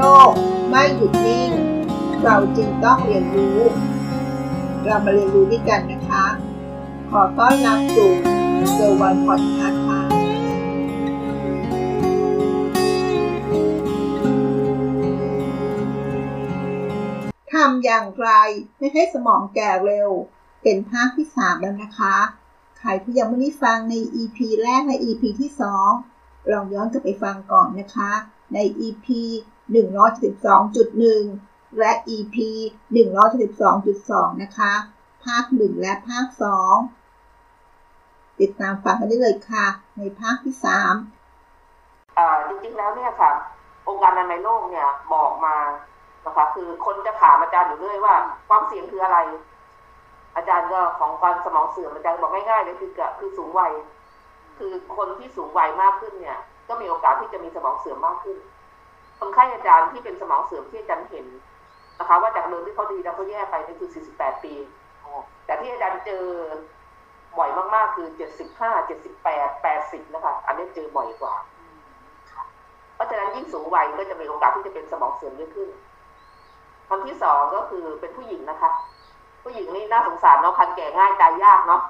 โลกไม่หยุดนิ่งเราจึงต้องเรียนรู้เรามาเรียนรู้ด้วยกันนะคะขอต้อนรับสู่เซอร์วันพอดคาสต์ค่ะทำอย่างไรไม่ให้สมองแก่เร็วเป็นภาคที่3แล้วนะคะใครที่ยังไม่ได้ฟังใน EP แรกและ EP ที่2ลองย้อนกลับไปฟังก่อนนะคะใน EP 112.1 และ EP 112.2 นะคะภาค1และภาค2ติดตามฟังกันได้เลยค่ะในภาคที่3จริงๆแล้วเนี่ยค่ะองค์การอนามัยโลกเนี่ยบอกมานะคะคือคนจะถามอาจารย์อยู่เรื่อยว่าความเสี่ยงคืออะไรอาจารย์ก็ของความสมองเสื่อมอาจารย์บอกง่ายๆเลยคือสูงวัยคือคนที่สูงวัยมากขึ้นเนี่ยก็มีโอกาสที่จะมีสมองเสื่อมมากขึ้นคนไข้อาจารย์ที่เป็นสมองเสื่อมที่อาจารย์เห็นนะคะว่าจากเดิมที่เขาดีแล้วเขาแย่ไปนั่นคือ48ปีแต่ที่อาจารย์เจอบ่อยมากๆคือ75 78 80นะคะอันนี้เจอบ่อยกว่าเพราะฉะนั้นยิ่งสูงวัยก็จะมีโอกาสที่จะเป็นสมองเสื่อมเยอะขึ้นคนที่2ก็คือเป็นผู้หญิงนะคะผู้หญิงนี่น่าสงสารเนาะพันแก่ง่ายตายยากเนาะ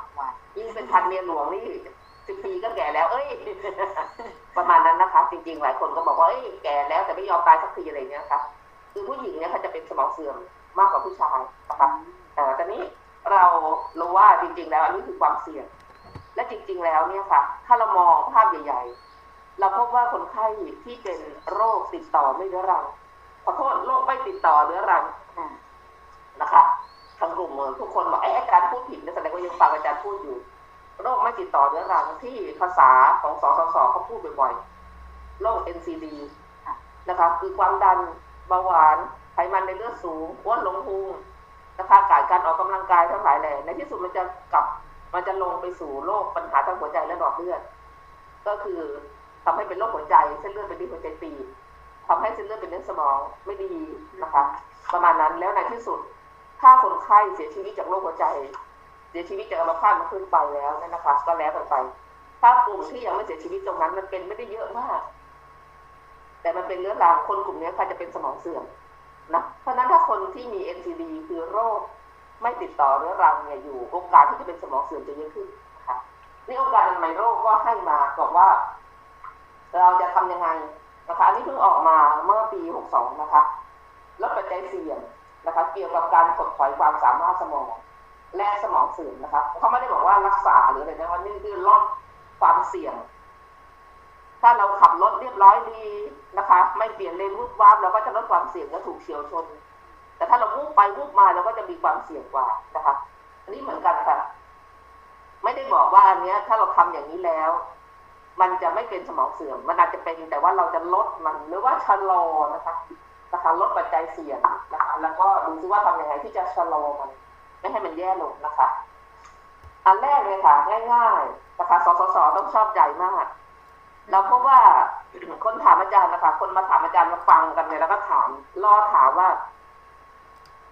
ยิ่งเป็นพันเมียหลวงนี่10ปีก็แก่แล้วเอ้ยประมาณนั้นนะคะจริงๆหลายคนก็บอกว่าเอ้ยแก่แล้วแต่ไม่ยอมตายสักทีอะไรเงี้ยค่ะคือผู้หญิงเนี่ยเขาจะเป็นสมองเสื่อมมากกว่าผู้ชายนะคะตอนนี้เรารู้ว่าจริงๆแล้วอันนี้คือความเสี่ยงและจริงๆแล้วเนี่ยค่ะถ้าเรามองภาพใหญ่ๆเราพบว่าคนไข้ที่เป็นโรคติดต่อไม่เรื้อรังขอโทษโรคไม่ติดต่อเรื้อรังนะคะทางกลุ่มทุกคนบอกอาจารย์พูดผิดนะแสดงว่ายังฟังอาจารย์พูดอยู่โรคไม่ติดต่อเรื้อรังที่ภาษาของสสสเขาพูดบ่อยๆโรค NCD นะคะคือความดันเบาหวานไขมันในเลือดสูงอ้วนหลงพุงนะคะการออกกำลังกายทั้งหลายแหล่ในที่สุดมันจะกลับมันจะลงไปสู่โรคปัญหาทางหัวใจและหลอดเลือดก็คือทำให้เป็นโรคหัวใจเส้นเลือดไปที่หัวใจตีบทำให้เส้นเลือดเป็นเนื้อสมองไม่ดีนะคะประมาณนั้นแล้วในที่สุดถ้าคนไข้เสียชีวิตจากโรคหัวใจเสียชีวิตจากอัมพาตมันขึ้นไปแล้วนั่นนะคะก็แล้วกันไปถ้ากลุ่มที่ยังไม่เสียชีวิตตรงนั้นมันเป็นไม่ได้เยอะมากแต่มันเป็นเรื้อรังคนกลุ่มนี้ค่ะจะเป็นสมองเสื่อมนะเพราะนั้นถ้าคนที่มี NCD คือโรคไม่ติดต่อเรื้อรังเนี่ยอยู่โอกาสที่จะเป็นสมองเสื่อมจะเยอะขึ้นค่ะนี่องค์การอนามัยโลกก็ให้มาบอกว่าเราจะทำยังไงนะคะอันนี้เพิ่งออกมาเมื่อปี62นะคะลดปัจจัยเสี่ยงนะคะเกี่ยวกับการถดถอยความสามารถสมองและสมองเสื่อมนะคะเขาไม่ได้บอกว่ารักษาหรืออะไรนะว่านี่คือลดความเสี่ยงถ้าเราขับรถเรียบร้อยดีนะคะไม่เปลี่ยนเลนวุ่นวายเราก็จะลดความเสี่ยงและถูกเฉี่ยวชนแต่ถ้าเราวูบไปวูบมาเราก็จะมีความเสี่ยงกว่านะคะอันนี้เหมือนกันค่ะไม่ได้บอกว่าอันเนี้ยถ้าเราทำอย่างนี้แล้วมันจะไม่เป็นสมองเสื่อมมันอาจจะเป็นแต่ว่าเราจะลดมันหรือว่าชะลอนะคะลดปัจจัยเสี่ยงนะคะแล้วก็ดูซิว่าทำยังไงที่จะชะลอมันไม่ให้มันแย่ลงนะคะอันแรกเลยค่ะง่ายๆนะคะสสต้องชอบใจมากเราพบว่าคนถามอาจารย์นะคะคนมาถามอาจารย์มาฟังกันเนี่ยแล้วก็ถามล่อถามว่า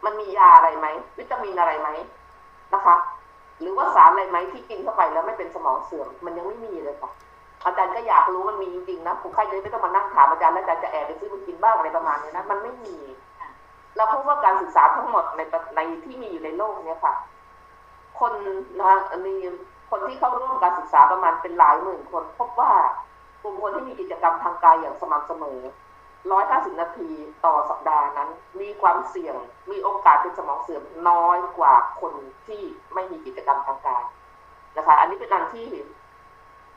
มันมียาอะไรไหมวิตามินอะไรไหมนะคะหรือว่าสารอะไรไหมที่กินเข้าไปแล้วไม่เป็นสมองเสื่อมมันยังไม่มีเลยค่ะอาจารย์ก็อยากรู้มันมีจริงๆนะผู้ไข้เลยไม่ต้องมานั่งถามอาจารย์แล้วอาจารย์จะแอบไปซื้อมากินบ้างอะไรประมาณนี้นะมันไม่มีเราพบว่าการศึกษาทั้งหมดในที่มีอยู่ในโลกเนี่ยค่ะคนนะมีคนที่เข้าร่วมการศึกษาประมาณเป็นหลายหมื่นคนพบว่ากลุ่มคนที่มีกิจกรรมทางกายอย่างสม่ำเสมอ150นาทีต่อสัปดาห์นั้นมีความเสี่ยงมีโอกาสเป็นสมองเสื่อมน้อยกว่าคนที่ไม่มีกิจกรรมทางกายนะคะอันนี้เป็นอันที่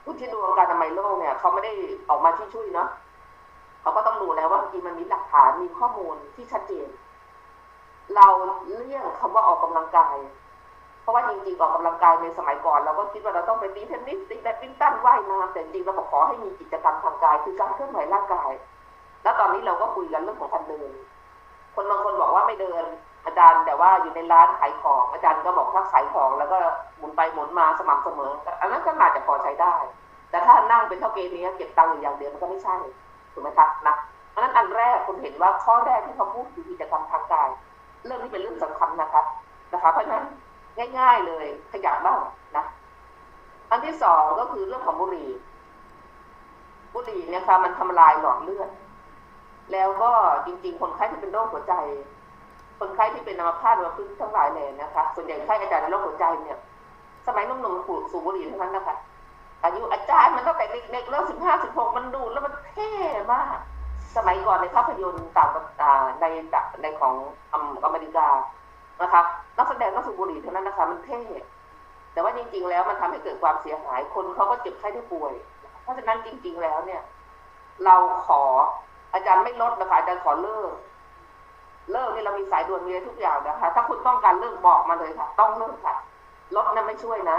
ผู้ที่ดูองค์การอนามัยโลกเนี่ยเขาไม่ได้ออกมาช่วยเนาะเขาก็ต้องดูแล้วว่าจริงมันมีหลักฐานมีข้อมูลที่ชัดเจนเราเลี่ยงคำว่าออกกำลังกายเพราะว่าจริงๆออกกำลังกายในสมัยก่อนเราก็คิดว่าเราต้องไปตีเทนนิสตีแบดมินตันว่ายน้ำแต่จริงเราขอให้มีกิจกรรมทางกายคือการเคลื่อนไหวร่างกายแล้วตอนนี้เราก็คุยกันเรื่องของการเดินคนบางคนบอกว่าไม่เดินอาจารย์แต่ว่าอยู่ในร้านขายของอาจารย์ก็บอกถ้าขายของแล้วก็หมุนไปหมุนมาสม่ำเสมออันนั้นก็น่าจะพอใช้ได้แต่ถ้านั่งเป็นเท่าเกณฑ์นี้เก็บตังค์อย่างเดียวมันก็ไม่ใช่ถูกไหมคะนะเพราะนั้นอันแรกผมเห็นว่าข้อแรกที่เขาพูดคือกิจกรรมทางกายเรื่องนี้เป็นเรื่องสำคัญนะคะเพราะฉะนั้นง่ายๆเลยขยับบ้างนะอันที่สองก็คือเรื่องของบุหรี่เนี่ยค่ะมันทำลายหลอดเลือด แล้วก็จริงๆคนไข้ที่เป็นโรคหัวใจคนไข้ที่เป็นอัมพาตอัมพฤกษ์ทั้งหลายเลยนะคะส่วนใหญ่ไข้อาจารย์ในโรคหัวใจเนี่ยสมัยหนุ่มๆสูบบุหรี่ทั้งนั้นนะคะอายุอาจารย์มันตั้งแต่เด็กๆเริ่ม15-16มันดูแล้วมันเท่มากสมัยก่อนในภาพยนตร์ต่างๆในของอเมริกานะคะนักแสดงก็สูบบุหรี่ทั้งนั้นนะคะมันเท่แต่ว่าจริงๆแล้วมันทำให้เกิดความเสียหายคนเขาก็เจ็บไข้ได้ป่วยเพราะฉะนั้นจริงๆแล้วเนี่ยเราขออาจารย์ไม่ลดนะคะอาจารย์ขอเลิกนี่เรามีสายด่วนมีอะไรทุกอย่างนะคะถ้าคุณต้องการเลิกบอกมาเลยค่ะต้องเลิกค่ะลดนั้นไม่ช่วยนะ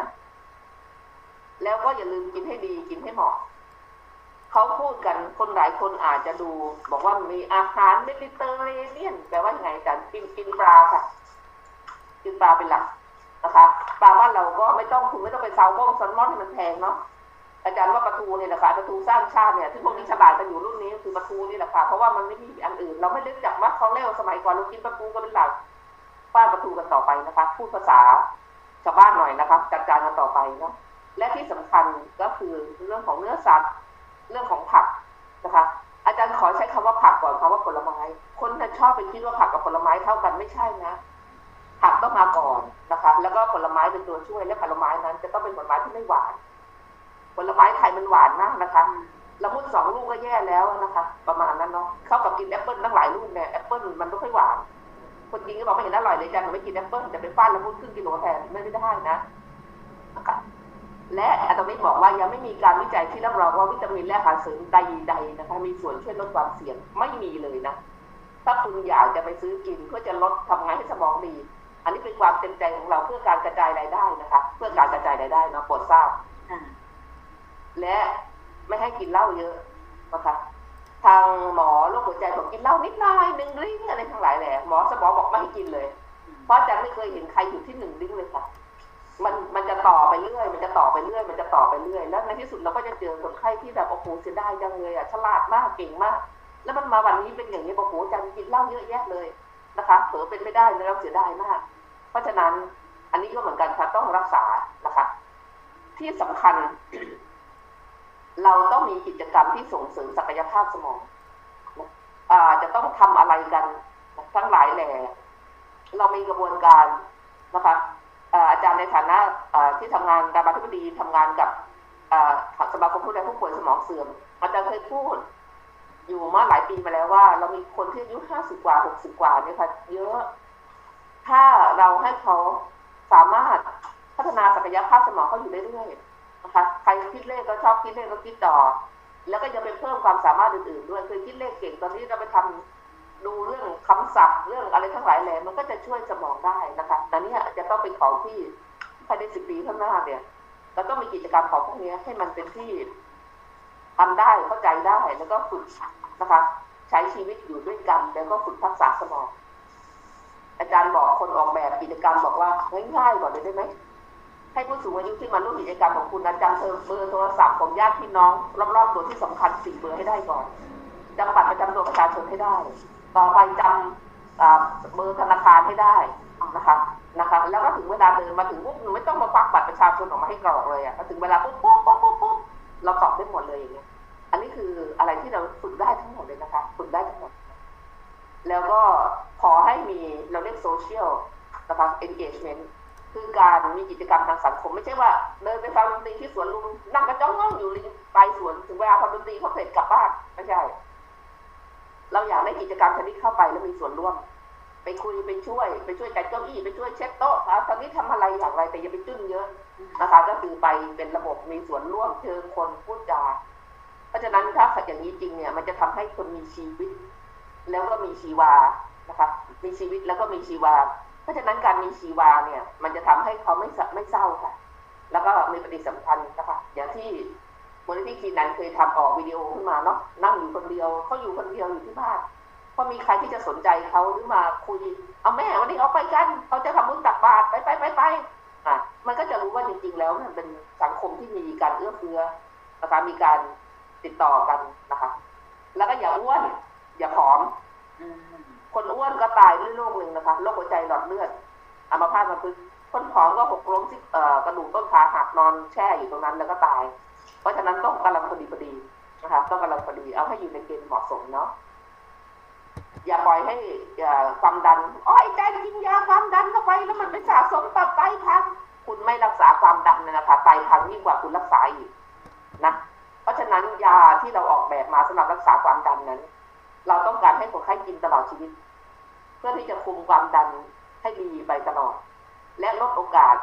แล้วก็อย่าลืมกินให้ดีกินให้เหมาะเขาพูดกันคนหลายคนอาจจะดูบอกว่ามีอาหารเมดิเตอร์เรเนียนแปลว่าไงอาจารย์กินปลาค่ะกินปลาเป็นหลักนะคะปลาบ้านเราก็ไม่ต้องไปเซาบ้องซัลมอนให้มันแพงเนาะอาจารย์ว่าปลาทูเนี่ยนะคะปลาทูสร้างชาติเนี่ยที่พวกนี้ฉลาดกันอยู่รุ่นนี้คือปลาทูนี่แหละค่ะเพราะว่ามันไม่มีอันอื่นเราไม่เลือกจากมัดคอเล่สมัยก่อนเรากินปลาทูกันเป็นหลักฟาดปลาทูกันต่อไปนะคะพูดภาษาชาวบ้านหน่อยนะคะจัดการกันต่อไปเนาะและที่สำคัญก็คือเรื่องของเนื้อสัตว์เรื่องของผักนะคะอาจารย์ขอใช้คำว่าผักก่อนคำว่าผลไม้คนจะชอบไปคิดว่าผักกับผลไม้เท่ากันไม่ใช่นะผักต้องมาก่อนนะคะแล้วก็ผลไม้เป็นตัวช่วยและผลไม้นั้นจะต้องเป็นผลไม้ที่ไม่หวานผลไม้ไทยมันหวานมากนะคะละมุด2 ลูกก็แย่แล้วนะคะประมาณนั้นเนาะเข้ากับกินแอปเปิ้ลตั้งหลายลูกเนี่ยแอปเปิ้ลมันไม่ค่อยหวานคนกินก็บอกไม่เห็นอร่อยเลยจันไม่กินแอปเปิ้ลจะไปฟาดละมุด1 กิโลแทนไม่ได้นะและอาจารย์ไม่บอกว่ายังไม่มีการวิจัยที่รับรองว่าวิตามินและอาหารเสริมใดๆนะคะมีส่วนช่วยลดความเสี่ยงไม่มีเลยนะถ้าคุณอยากจะไปซื้อกินเพื่อจะลดทำงานให้สมองดีอันนี้เป็นความเต็มใจของเราเพื่อการกระจายรายได้นะคะเพื่อการกระจายรายได้เนาะโปรดทราบและไม่ให้กินเหล้าเยอะนะคะทางหมอโรคหัวใจบอกกินเหล้านิดหน่อย1 ลิ้งอะไรทั้งหลายแหละหมอสมองบอกไม่ให้กินเลยเพราะอาจารย์ไม่เคยเห็นใครอยู่ที่1 ลิ้งเลยค่ะมันจะต่อไปเรื่อยมันจะต่อไปเรื่อยมันจะต่อไปเรื่อยแล้วในที่สุดเราก็จะเจอคนไข้ที่แบบโอ้โหเสียดายจังเลยอ่ะฉลาดมากเก่งมากแล้วมันมาวันนี้เป็นอย่างนี้โอ้โหอาจารย์กินเหล้าเยอะแยะเลยนะคะเผลอเป็นไม่ได้เราเสียดายมากเพราะฉะนั้นอันนี้ก็เหมือนกันค่ะต้องรักษานะคะที่สำคัญ เราต้องมีกิจกรรมที่ส่งเสริมศักยภาพสมองจะต้องทำอะไรกันทั้งหลายแหล่เรามีกระบวนการนะคะอาจารย์ในฐานะที่ทำงานรามาธิบดีทำงานกับสมาคมผู้ดูแลผู้ป่วยสมองเสื่อมอาจารย์เคยพูดอยู่มาหลายปีมาแล้วว่าเรามีคนที่อายุ50 กว่า 60 กว่าเนี่ยค่ะเยอะถ้าเราให้เขาสามารถพัฒนาศักยภาพสมองเขาอยู่เรื่อยๆนะคะใครคิดเลขก็ชอบคิดเลขก็คิดต่อแล้วก็ยังไปเพิ่มความสามารถอื่นๆด้วยคือคิดเลขเก่งตอนนี้เราไปทำดูเรื่องคำศัพท์เรื่องอะไรทั้งหลายแหล่มันก็จะช่วยสมองได้นะคะแต่นี่จะต้องเป็นของที่ภายใน10 ปีข้างหน้าเนี่ยเราต้องมีกิจกรรมของพวกนี้ให้มันเป็นที่ทำได้เข้าใจได้แล้วก็ฝึกนะคะใช้ชีวิตอยู่ด้วยกันแล้วก็ฝึกทักษะสมองอาจารย์บอกคนออกแบบกิจกรรมบอกว่าง่ายๆก่อนเลยได้ไหมให้ผู้สูงอายุที่มาร่วมกิจกรรมของคุณอาจารย์เติมเบอร์โทรศัพท์ของญาติพี่น้องรอบๆตัวที่สำคัญ4 เบอร์ให้ได้ก่อนจำบัตรประจำตัวประชาชนให้ได้ต่อไปจำเบอร์ธนาคารให้ได้นะคะแล้วก็ถึงเวลาเดินมาถึงปุ๊บไม่ต้องมาควักบัตรประชาชนออกมาให้กรอกเลยอ่ะถึงเวลาปุ๊บเราตอบได้หมดเลยอย่างเงี้ยอันนี้คืออะไรที่เราฝึกได้ทั้งหมดเลยนะคะฝึกได้ทั้งหมดแล้วก็ขอให้มีเราเรียกโซเชียลนะคะ engagement คือการมีกิจกรรมทางสังคมไม่ใช่ว่าเดินไปฟังดนตรีที่สวนลุงนั่งกระจ้องอยู่ริมปลายสวนถึงเวลาฟังดนตรีเขาเสร็จกลับบ้านไม่ใช่เราอยากได้กิจกรรมชนิดเข้าไปแล้วมีส่วนร่วมไปคุยไปช่วยจัดเก้าอี้ไปช่วยเช็ดโต๊ะตอนนี้ทำอะไรอย่างไรแต่อย่าไปจุ้นเยอะนะคะก็คือไปเป็นระบบมีส่วนร่วมเชิญคนพูดจาเพราะฉะนั้นถ้าอย่างนี้จริงเนี่ยมันจะทำให้คนมีชีวิตแล้วก็มีชีวานะคะมีชีวิตแล้วก็มีชีวาเพราะฉะนั้นการมีชีวาเนี่ยมันจะทำให้เขาไม่เศร้าค่ะแล้วก็มีปฏิสัมพันธ์นะคะอย่างที่มูลนิธิคีนันเคยทำออกวิดีโอขึ้นมาเนาะนั่งอยู่คนเดียวเขาอยู่คนเดียวอยู่ที่บ้านพอมีใครที่จะสนใจเขาหรือมาคุยเอาแม่วันนี้เอาไปกันเขาจะทำบุญตักบาตรไปมันก็จะรู้ว่าจริงๆแล้วมันเป็นสังคมที่มีการเอื้อเฟื้อนะคะมีการติดต่อกันนะคะแล้วก็อย่าอ้วนอย่าผอมคนอ้วนก็ตายด้วยโรคหนึ่งนะคะโรคหัวใจหลอดเลือดอัมพาตอัมพฤกษ์คนผอมก็หกล้มที่กระดูกต้นขาหักนอนแช่อยู่ตรงนั้นแล้วก็ตายเพราะฉะนั้นต้องกำลังพอดีนะคะต้องกำลังพอดีเอาให้อยู่ในเกณฑ์เหมาะสมเนาะ อย่าปล่อยให้ความดันอ๋อไอ้ใจกินยาความดันเข้าไปแล้วมันไปสะสมตับไตพังคุณไม่รักษาความดันเลยนะคะไตพังยิ่งกว่าคุณรักษาอีกนะเพราะฉะนั้นยาที่เราออกแบบมาสำหรับรักษาความดันนั้นเราต้องการให้คนไข้กินตลอดชีวิตเพื่อที่จะคุมความดันให้ดีไปตลอดและลดโอกาส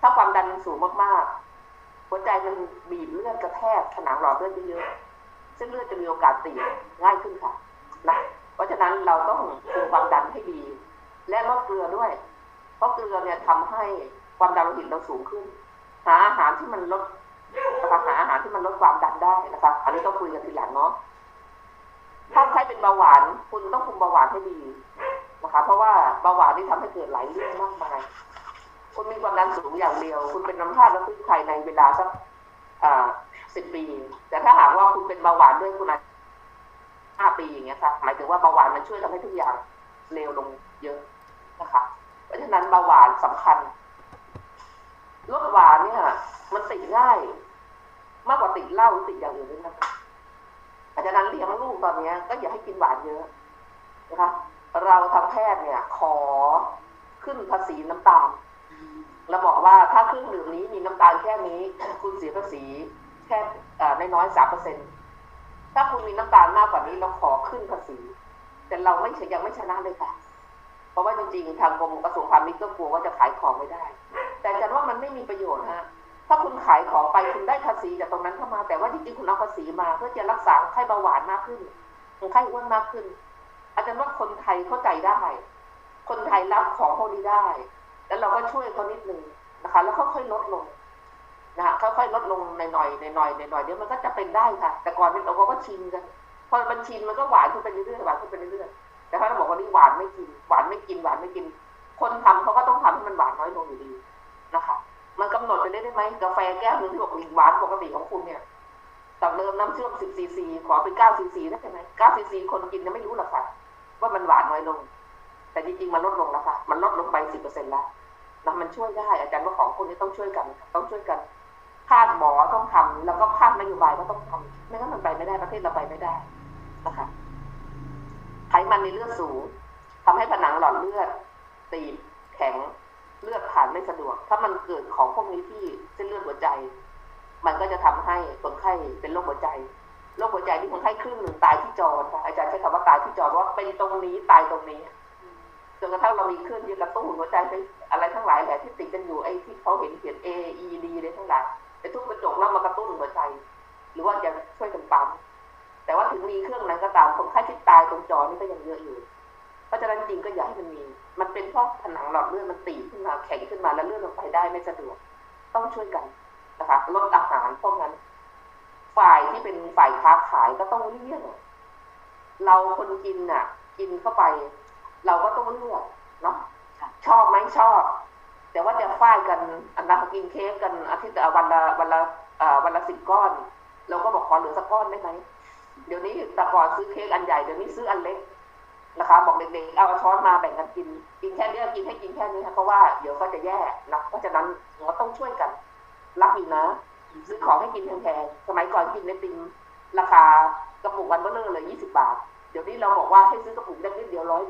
ถ้าความดันมันสูงมากๆหัวใจมันบีบเลือดกระแทกผนังหลอดเลือดเยอะๆซึ่งเลือดจะมีโอกาสตีบง่ายขึ้นค่ะนะเพราะฉะนั้นเราต้องคุมความดันให้ดีและลดเกลือด้วยเพราะเกลือเนี่ยทำให้ความดันโลหิตเราสูงขึ้นหาอาหารที่มันลดหาอาหารที่มันลดความดันได้นะคะอันนี้ต้องคุยกันทีหลังเนาะถ้าใครเป็นเบาหวานคุณต้องคุมเบาหวานให้ดีนะคะเพราะว่าเบาหวานที่ทำให้เกิดหลายเรื่องมากมายคุณมีความดันสูงอย่างเดียวคุณเป็นน้ำตาลและขึ้นไข่ในเวลาสัก10 ปีแต่ถ้าหากว่าคุณเป็นเบาหวานด้วยคุณอาจ5 ปีอย่างเงี้ยค่ะหมายถึงว่าเบาหวานมันช่วยทำให้ทุกอย่างเร็วลงเยอะนะคะเพราะฉะนั้นเบาหวานสำคัญลดหวานเนี่ยมันติดง่ายมากกว่าติดเหล้าติดอย่างอื่นด้วยนะคะเพราะฉะนั้นเลี้ยงลูกตอนนี้ก็อย่าให้กินหวานเยอะนะคะเราทางแพทย์เนี่ยขอขึ้นภาษีน้ำตาลเราบอกว่าถ้าเครื่องดื่มนี้มีน้ำตาลแค่นี้คุณเสียภาษีแค่น้อยๆ 3%ถ้าคุณมีน้ำตาลมากกว่านี้เราขอขึ้นภาษีแต่เราไม่ยังไม่ชนะเลยค่ะเพราะว่าจริงๆทางกรมกระทรวงพาณิชย์ก็กลัวว่าจะขายของไม่ได้แต่อาจารย์ว่ามันไม่มีประโยชน์ฮะถ้าคุณขายของไปคุณได้ภาษีจากตรงนั้นเข้ามาแต่ว่าจริงๆคุณเอาภาษีมาเพื่อจะรักษาไข้เบาหวานมากขึ้นไข้อ้วนมากขึ้นอาจารย์ว่าคนไทยเข้าใจได้คนไทยรับของพวกนี้ได้แล้วเราก็ช่วยเขานิดนึงนะคะแล้วค่อยๆลดลงนะคะค่อยๆลดลงหน่อยเดี๋ยวมันก็จะเป็นได้ค่ะแต่ก่อนเราก็ชินกันพอมันชินมันก็หวานขึ้นไปเรื่อยๆหวานขึ้นไปเรื่อยๆแต่ถ้าเราบอกว่านี่หวานไม่กินคนทำเขาก็ต้องทำให้มันหวานน้อยลงอยู่ดีนะคะมันกำหนดไปได้ไหมกาแฟแก้วหนึ่งที่บอกหวานปกติของคุณเนี่ยจากเดิมน้ำเชื่อม10 ซีซีขอเป็น9 ซีซีได้ไหม9 ซีซีคนกินจะไม่รู้หรอกค่ะว่ามันหวานน้อยลงแต่จริงๆมันลดลงแล้วค่ะมันลดลงไป 10% แล้วนะมันช่วยได้อาจารย์ว่าของคนนี้ต้องช่วยกันภาคหมอต้องทำแล้วก็ภาคนโยบายก็ต้องทำไม่งั้นมันไปไม่ได้ประเทศเราไปไม่ได้นะคะไขมันในเลือดสูงทำให้ผนังหลอดเลือดตีบแข็งเลือดผ่านไม่สะดวกถ้ามันเกิดของพวกนี้ที่เส้นเลือดหัวใจมันก็จะทำให้คนไข้เป็นโรคหัวใจที่คนไข้ครึ่งหนึ่งตายที่จอค่ะอาจารย์ใช้คำว่าตายที่จอว่าเป็นตรงนี้ตายตรงนี้จนกระทั่งเรามีเครื่องยึดกระตุ้นหัวใจไปอะไรทั้งหลายแหละที่ติดกันอยู่ไอ้ที่เขาเห็นเขียน A E D เลยทั้งหลายไปทุบกระจกแล้วมากระตุ้นหัวใจหรือว่าจะช่วยกันปั๊มแต่ว่าถึงมีเครื่องนั้นก็ตามคนไข้ที่ตายตรงจอนี่ก็ยังเยอะอยู่เพราะฉะนั้นจริงก็อย่าให้มันมีมันเป็นเพราะผนังหลอดเลือดมันตีขึ้นมาแข็งขึ้นมาแล้วเลือดลงไปได้ไม่สะดวกต้องช่วยกันนะคะลดอาหารพวกนั้นฝ่ายที่เป็นฝ่ายค้าขายก็ต้องเลี่ยงเราคนกินน่ะกินเข้าไปเราก็ต้องเลือกเนาะชอบไหมชอบแต่ว่าจะฝ่ายกันอันนั้นกินเค้กกันอาทิตย์วันละ10 ก้อนเราก็บอกขอเหลือสักก้อนได้ไหมเดี๋ยวนี้แต่ก่อนซื้อเค้กอันใหญ่เดี๋ยวนี้ซื้ออันเล็กนะคะบอกเด็กๆเอาช้อนมาแบ่งกันกินแค่นี้กินให้กินแค่นี้เพราะว่าเดี๋ยวก็จะแย่นะเพราะฉะนั้นเราต้องช่วยกันรักอยู่นะซื้อของให้กินแพงๆสมัยก่อนกินไอติมราคากระปุกวันเบอร์เร่อเลย20 บาทเดี๋ยวนี้เราบอกว่าให้ซื้อกระปุกได้นิดเดียว100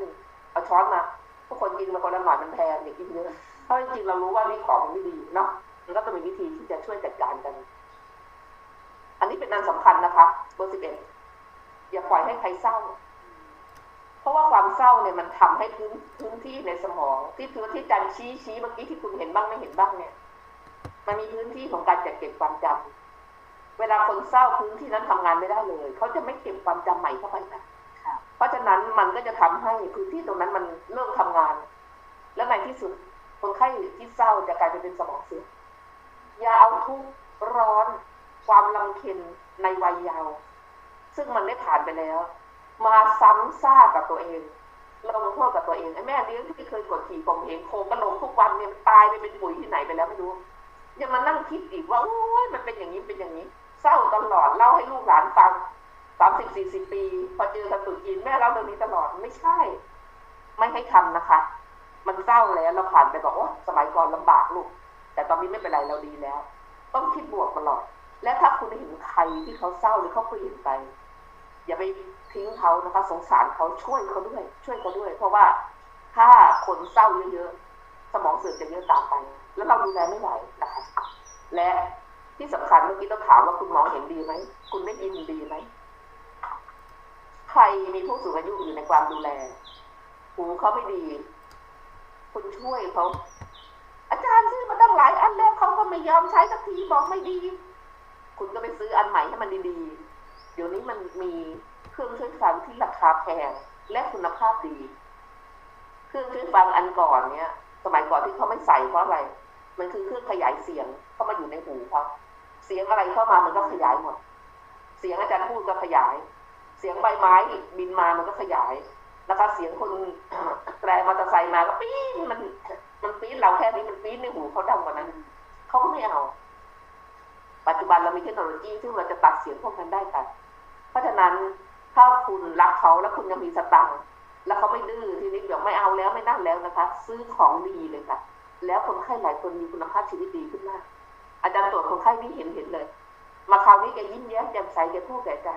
เอาช้อนมาทุกคนกินมาคนละหน่อยมันแพงเด็กกินเยอะเพราะจริงๆเรารู้ว่านี่ของมันไม่ดีเนาะมันก็จะมีวิธีที่จะช่วยจัดการกันอันนี้เป็นอันสำคัญนะคะเบอร์ 11อย่าปล่อยให้ใครเศร้าเพราะว่าความเศร้าเนี่ยมันทำให้พื้นที่ในสมองที่จันชี้เมื่อกี้ที่คุณเห็นบ้างไม่เห็นบ้างเนี่ยมันมีพื้นที่ของการจัดเก็บความจำเวลาคนเศร้าพื้นที่นั้นทำงานไม่ได้เลยเขาจะไม่เก็บความจำใหม่เข้าไปนะเพราะฉะนั้นมันก็จะทำให้พื้นที่ตรงนั้นมันเริ่มทำงานและในที่สุดคนไข้ที่เศร้าจะกลายเป็นสมองเสื่อมอย่าเอาทุกข์ร้อนความรำเค็ญในวัยเยาว์ซึ่งมันได้ผ่านไปแล้วมาซ้ำซากกับตัวเองลงโทษกับตัวเองไอ้แม่เลี้ยงที่เคยกดขี่ข่มเหงโคกระโหลกทุกวันเนี่ยตายไปเป็นปุ๋ยที่ไหนไปแล้วไม่รู้ยังมานั่งคิดอีกว่าโอ้ยมันเป็นอย่างนี้เศร้าตลอดเล่าให้ลูกหลานฟัง30-40 ปีพอเจอกันตุจีนแม่เราเรื่องนี้ตลอดไม่ใช่ไม่ให้ทำนะคะมันเศร้าแล้วเราผ่านไปบอกว่าสมัยก่อนลำบากลูกแต่ตอนนี้ไม่เป็นไรเราดีแล้วต้องคิดบวกตลอดและถ้าคุณเห็นใครที่เขาเศร้าหรือเขาเปลี่ยนไป อย่าไปทิ้งเขานะคะสงสารเขาช่วยเขาด้วยเพราะว่าถ้าคนเศร้าเยอะๆสมองเสื่อมจะเยอะตามไปแล้วเราดูแลไม่ไหวนะคะและที่สำคัญเมื่อกี้ต้องถามว่าคุณมองเห็นดีไหมคุณได้ยินดีไหมใครมีผู้สูงอายุอยู่ในความดูแลหูเขาไม่ดีคุณช่วยเขาอาจารย์ซื้อมาตั้งหลายอันแล้วเขาก็ไม่ยอมใช้สักทีบอกไม่ดีคุณก็ไปซื้ออันใหม่ให้มันดีๆเดี๋ยวนี้มันมีเครื่องช่วยฟังที่ราคาแพงและคุณภาพดีเครื่องช่วยฟังอันก่อนเนี่ยสมัยก่อนที่เขาไม่ใส่เพราะอะไรมันคือเครื่องขยายเสียงเข้ามาอยู่ในหูเขาเสียงอะไรเข้ามามันก็ขยายหมดเสียงอาจารย์พูดก็ขยายเสียงใบไม้บินมามันก็ขยายนะคะเสียงคนแตรมอเตอร์ไซค์มาก็ปี๊ดมันปี๊ดเราแค่นี้มันปี๊ดในหูเขาดังกว่านั้นเขาก็ไม่เอาปัจจุบันเรามีเทคโนโลยีซึ่งเราจะตัดเสียงพวกนั้นได้ค่ะเพราะฉะนั้นถ้าคุณรักเขาแล้วคุณยังมีสตางค์แล้วเขาไม่ดื้อทีนี้เดี๋ยวไม่เอาแล้วไม่นั่นแล้วนะคะซื้อของดีเลยค่ะแล้วคนไข้หลายคนมีคุณภาพชีวิตดีขึ้นมากอาจารย์ตรวจคนไข้นี่เห็นเลยมาคราวนี้แกยิ้มแย้มแจ่มใสแกพูดแกใจ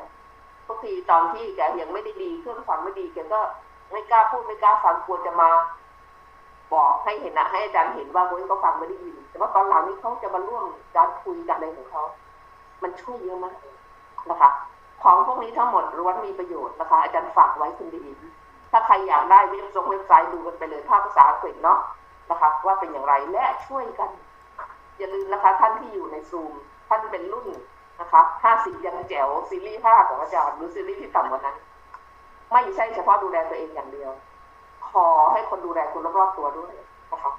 บางทีตอนที่แกยังไม่ได้ดีเครื่องฟังไม่ดีแกก็ไม่กล้าพูดไม่กล้าฟังกลัวจะมาบอกให้เห็นนะให้อาจารย์เห็นว่าโว้ยเขาฟังไม่ได้ยินแต่ว่าตอนหลังนี้เขาจะมาร่วมการคุยกันอะไรของเขามันช่วยเยอะมากนะคะของพวกนี้ทั้งหมดล้วนมีประโยชน์นะคะอาจารย์ฝากไว้คุณดีถ้าใครอยากได้เว็บไซต์ดูกันไปเลยภาษาอังกฤษเนาะนะคะว่าเป็นอย่างไรและช่วยกันอย่าลืมนะคะท่านที่อยู่ในซูมท่านเป็นรุ่นนะคะ50ยังแจ๋วซีรีส์5ของอาจารย์หรือซีรีส์ที่ต่ำกว่านั้นไม่ใช่เฉพาะดูแลตัวเองอย่างเดียวขอให้คนดูแลคนรอบๆตัวด้วยนะคะ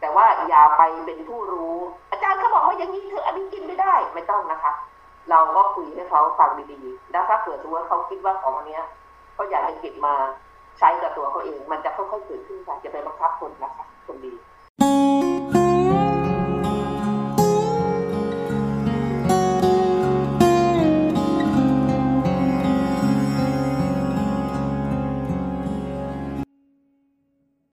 แต่ว่าอย่าไปเป็นผู้รู้อาจารย์เขาบอกว่าอย่างนี้เธออันนี้กินไม่ได้ไม่ต้องนะคะเราก็คุยให้เขาฟังดีๆแล้วถ้าเกิดว่าเขาคิดว่าของอันนี้เขาอยากจะเก็บมาใช้กับตัวเขาเองมันจะค่อยๆเกิดขึ้นค่ะจะไปบังคับคนนะคะคนดี